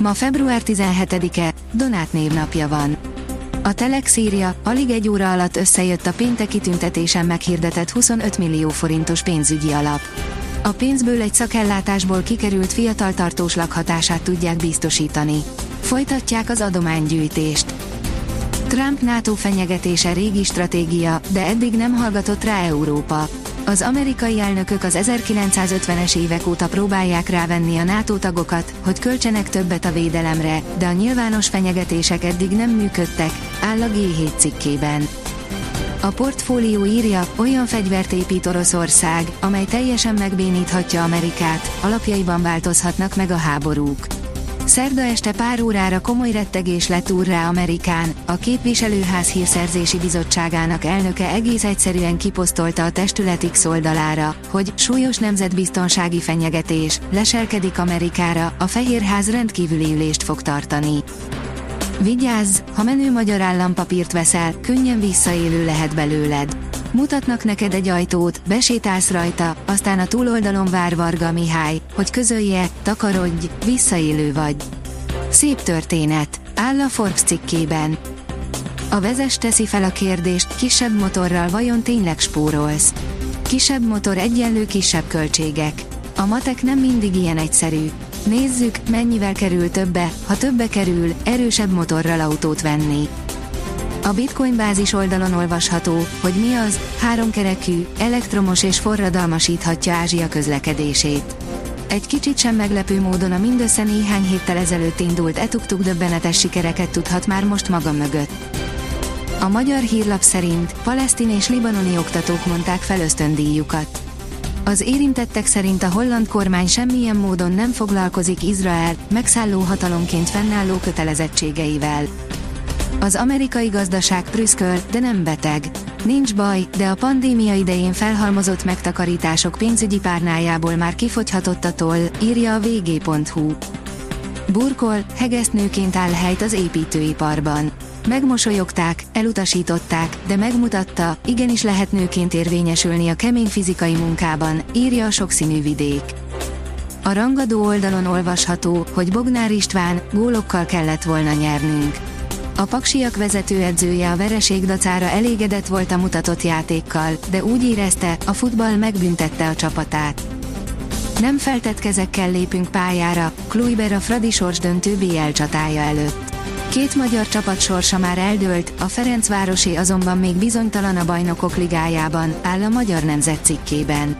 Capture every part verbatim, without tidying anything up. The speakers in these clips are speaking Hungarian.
Ma február tizenhetedike, Donát névnapja van. A Telex írja, alig egy óra alatt összejött a pénteki tüntetésen meghirdetett huszonöt millió forintos pénzügyi alap. A pénzből egy szakellátásból kikerült fiatal tartós lakhatását tudják biztosítani. Folytatják az adománygyűjtést. Trump NATO fenyegetése régi stratégia, de eddig nem hallgatott rá Európa. Az amerikai elnökök az ezerkilencszázötvenes évek óta próbálják rávenni a NATO tagokat, hogy költsenek többet a védelemre, de a nyilvános fenyegetések eddig nem működtek, áll a G hét cikkében. A Portfolio írja, olyan fegyvert épít Oroszország, amely teljesen megbéníthatja Amerikát, alapjaiban változhatnak meg a háborúk. Szerda este pár órára komoly rettegés lett úrrá Amerikán, a Képviselőház hírszerzési bizottságának elnöke egész egyszerűen kiposztolta a testület X oldalára, hogy súlyos nemzetbiztonsági fenyegetés, leselkedik Amerikára, a Fehér Ház rendkívüli ülést fog tartani. Vigyázz, ha menő magyar állampapírt veszel, könnyen visszaélő lehet belőled. Mutatnak neked egy ajtót, besétálsz rajta, aztán a túloldalon vár Varga Mihály, hogy közölje, takarodj, visszaélő vagy. Szép történet, áll a Forbes cikkében. A Vezes teszi fel a kérdést, kisebb motorral vajon tényleg spórolsz? Kisebb motor egyenlő kisebb költségek. A matek nem mindig ilyen egyszerű. Nézzük, mennyivel kerül többe, ha többe kerül, erősebb motorral autót venni. A Bitcoin bázis oldalon olvasható, hogy mi az, háromkerekű, elektromos és forradalmasíthatja Ázsia közlekedését. Egy kicsit sem meglepő módon a mindössze néhány héttel ezelőtt indult e-tuk-tuk döbbenetes sikereket tudhat már most maga mögött. A Magyar Hírlap szerint palesztin és libanoni oktatók mondták fel ösztöndíjukat. Az érintettek szerint a holland kormány semmilyen módon nem foglalkozik Izrael, megszálló hatalomként fennálló kötelezettségeivel. Az amerikai gazdaság prüszköl, de nem beteg. Nincs baj, de a pandémia idején felhalmozott megtakarítások pénzügyi párnájából már kifogyhatott a toll, írja a vg.hu. Burkol, hegesztnőként áll helyt az építőiparban. Megmosolyogták, elutasították, de megmutatta, igenis lehet nőként érvényesülni a kemény fizikai munkában, írja a Sokszínű Vidék. A rangadó oldalon olvasható, hogy Bognár István, gólokkal kellett volna nyernünk. A paksiak vezetőedzője a vereség dacára elégedett volt a mutatott játékkal, de úgy érezte, a futball megbüntette a csapatát. Nem feltett kezekkel lépünk pályára, Kluiber a Fradi sorsdöntő bé el csatája előtt. Két magyar csapat sorsa már eldőlt, a Ferencvárosi azonban még bizonytalan a Bajnokok ligájában, áll a Magyar Nemzet cikkében.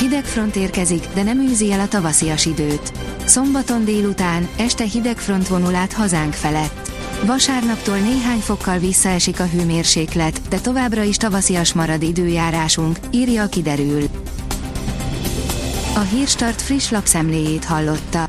Hideg front érkezik, de nem űzi el a tavaszias időt. Szombaton délután, este hideg front vonul át hazánk felett. Vasárnaptól néhány fokkal visszaesik a hőmérséklet, de továbbra is tavaszias marad időjárásunk, írja a Kiderül. A Hírstart friss lapszemléjét hallotta.